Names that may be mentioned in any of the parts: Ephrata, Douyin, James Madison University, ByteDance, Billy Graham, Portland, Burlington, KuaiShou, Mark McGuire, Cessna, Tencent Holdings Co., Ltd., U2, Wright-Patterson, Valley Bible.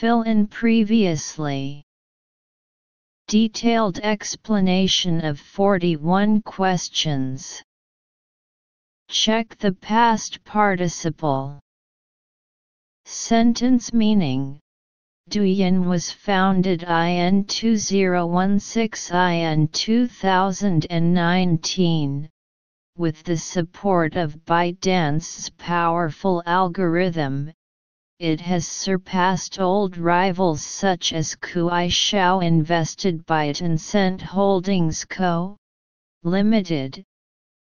fill in previously. Detailed explanation of 41 questions. Check the past participle. Sentence meaning. Douyin was founded in 2016 in 2019, with the support of ByteDance's powerful algorithm. It has surpassed old rivals such as KuaiShou, invested by Tencent Holdings Co., Ltd.,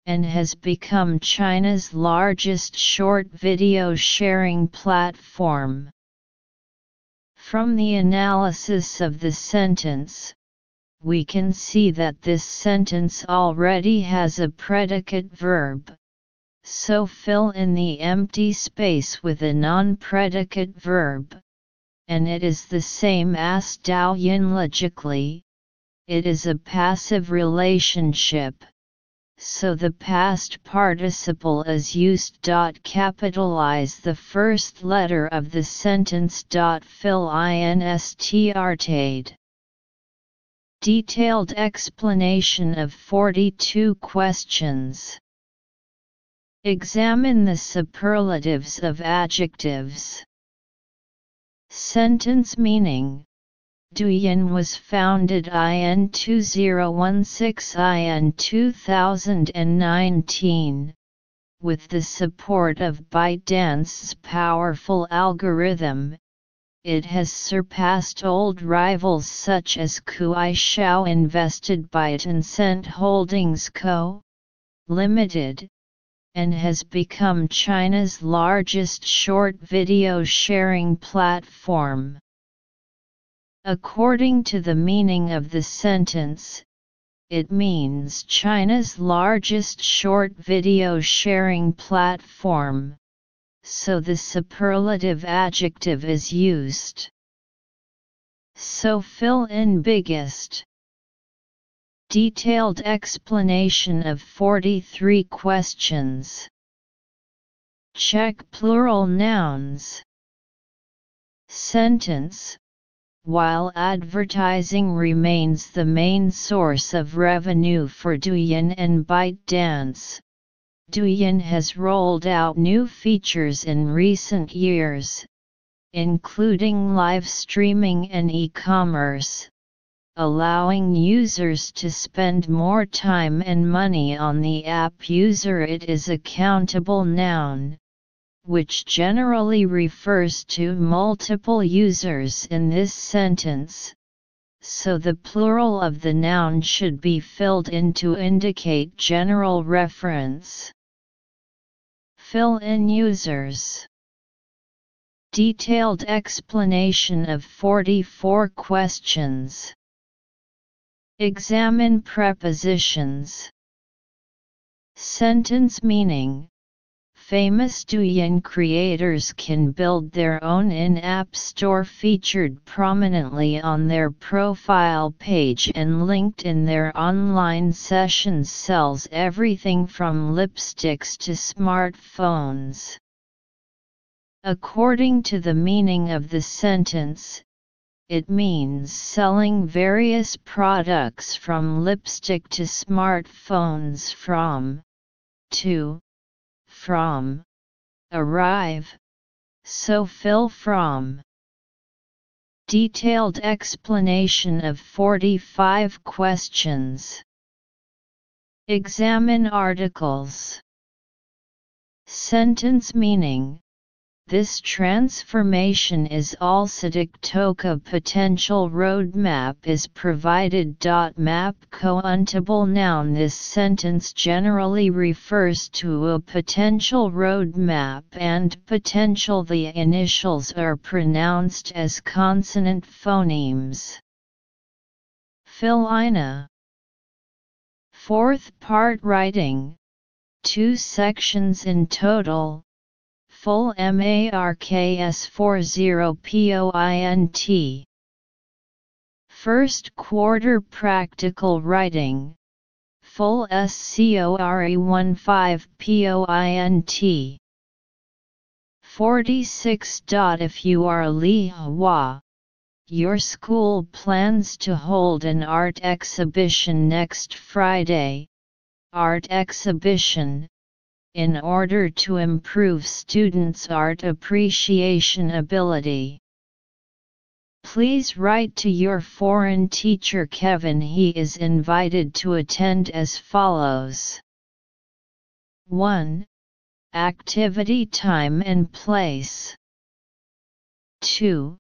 and has become China's largest short video sharing platform. From the analysis of the sentence, we can see that this sentence already has a predicate verb, so fill in the empty space with a non-predicate verb, and it is the same as Douyin logically. It is a passive relationship, so the past participle is used. Capitalize the first letter of the sentence. Fill in strtade. Detailed explanation of 42 questions. Examine the superlatives of adjectives. Sentence meaning. Douyin was founded in 2016 in 2019, with the support of ByteDance's powerful algorithm. It has surpassed old rivals such as KuaiShou, invested by Tencent Holdings Co., Ltd., and has become China's largest short video sharing platform. According to the meaning of the sentence, it means China's largest short video sharing platform, so the superlative adjective is used. So fill in biggest. Detailed explanation of 43 questions. Check plural nouns. Sentence. While advertising remains the main source of revenue for Douyin and ByteDance, Douyin has rolled out new features in recent years, including live streaming and e-commerce, allowing users to spend more time and money on the app. User. It is a countable noun, which generally refers to multiple users in this sentence, so the plural of the noun should be filled in to indicate general reference. Fill in users. Detailed explanation of 44 questions. Examine prepositions. Sentence meaning. Famous Douyin creators can build their own in-app store featured prominently on their profile page and linked in their online sessions. Sells everything from lipsticks to smartphones. According to the meaning of the sentence, it means selling various products from lipstick to smartphones from arrive, so fill from. Detailed explanation of 45 questions. Examine articles. Sentence meaning. This transformation is alcidic. Toka potential roadmap is provided. Map countable noun. This sentence generally refers to a potential roadmap and potential. The initials are pronounced as consonant phonemes. Fill in a. Fourth part writing. 2 sections in total. Full marks 40 point. First quarter practical writing. Full score 15 point. 46. If you are Li Hua, Your school plans to hold an art exhibition next Friday, in order to improve students' art appreciation ability. Please write to your foreign teacher Kevin. He is invited to attend as follows. 1. Activity time and place. 2.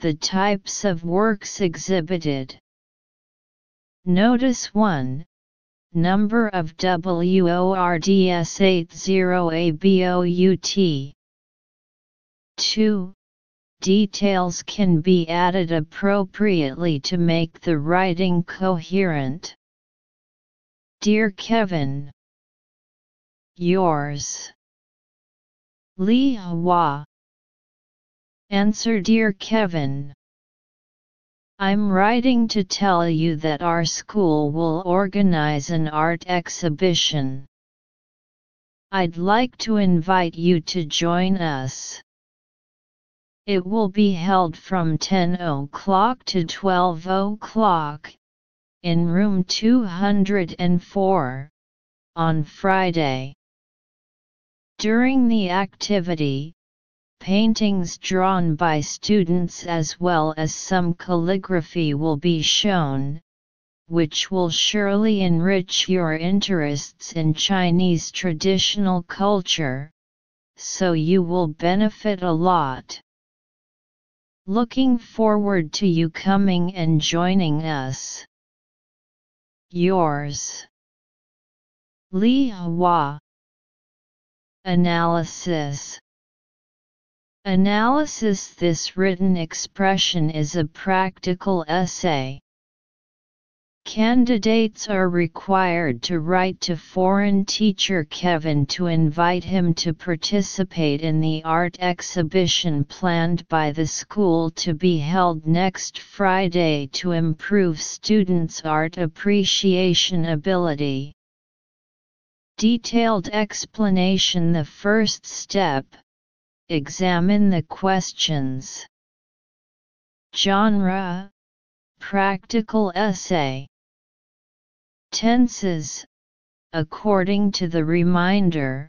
The types of works exhibited. Notice 1. Number of WORDS 80ABOUT. 2. Details can be added appropriately to make the writing coherent. Dear Kevin, yours, Li Hua. Answer. Dear Kevin, I'm writing to tell you that our school will organize an art exhibition. I'd like to invite you to join us. It will be held from 10 o'clock to 12 o'clock, in room 204, on Friday. During the activity, paintings drawn by students as well as some calligraphy will be shown, which will surely enrich your interests in Chinese traditional culture, so you will benefit a lot. Looking forward to you coming and joining us. Yours, Li Hua. Analysis. This written expression is a practical essay. Candidates are required to write to foreign teacher Kevin to invite him to participate in the art exhibition planned by the school to be held next Friday to improve students' art appreciation ability. Detailed explanation. The first step. Examine the questions. Genre, practical essay. Tenses. According to the reminder,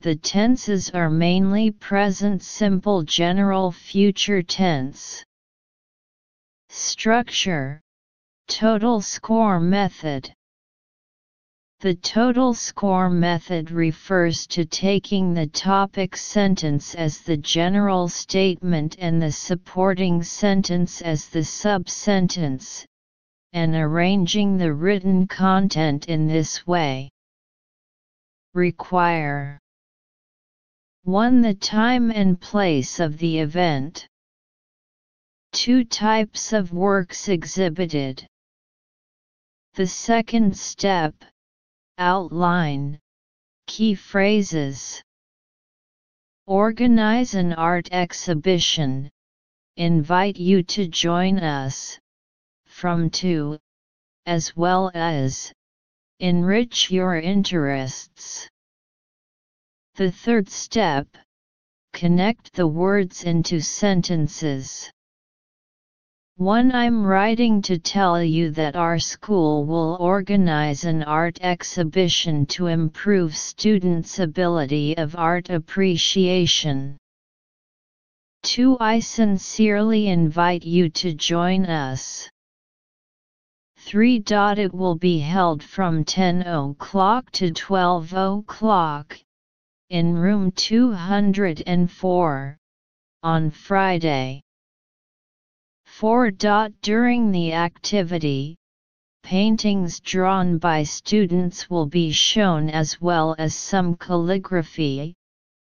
the tenses are mainly present simple general future tense. Structure, total score method. The total score method refers to taking the topic sentence as the general statement and the supporting sentence as the sub-sentence, and arranging the written content in this way. Require 1. The time and place of the event. 2. Types of works exhibited. The second step. Outline, key phrases. Organize an art exhibition. Invite you to join us. From 2, as well as, enrich your interests. The third step. Connect the words into sentences. 1. I'm writing to tell you that our school will organize an art exhibition to improve students' ability of art appreciation. 2. I sincerely invite you to join us. 3. It will be held from 10 o'clock to 12 o'clock, in room 204, on Friday. 4. During the activity, paintings drawn by students will be shown as well as some calligraphy,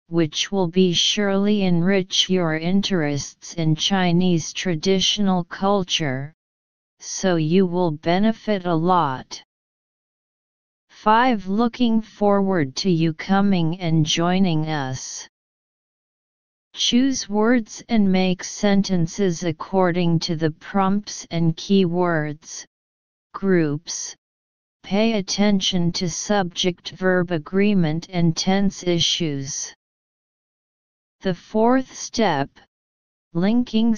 which will be surely enrich your interests in Chinese traditional culture, so you will benefit a lot. 5. Looking forward to you coming and joining us. Choose words and make sentences according to the prompts and keywords, groups. Pay attention to subject-verb agreement and tense issues. The fourth step, linking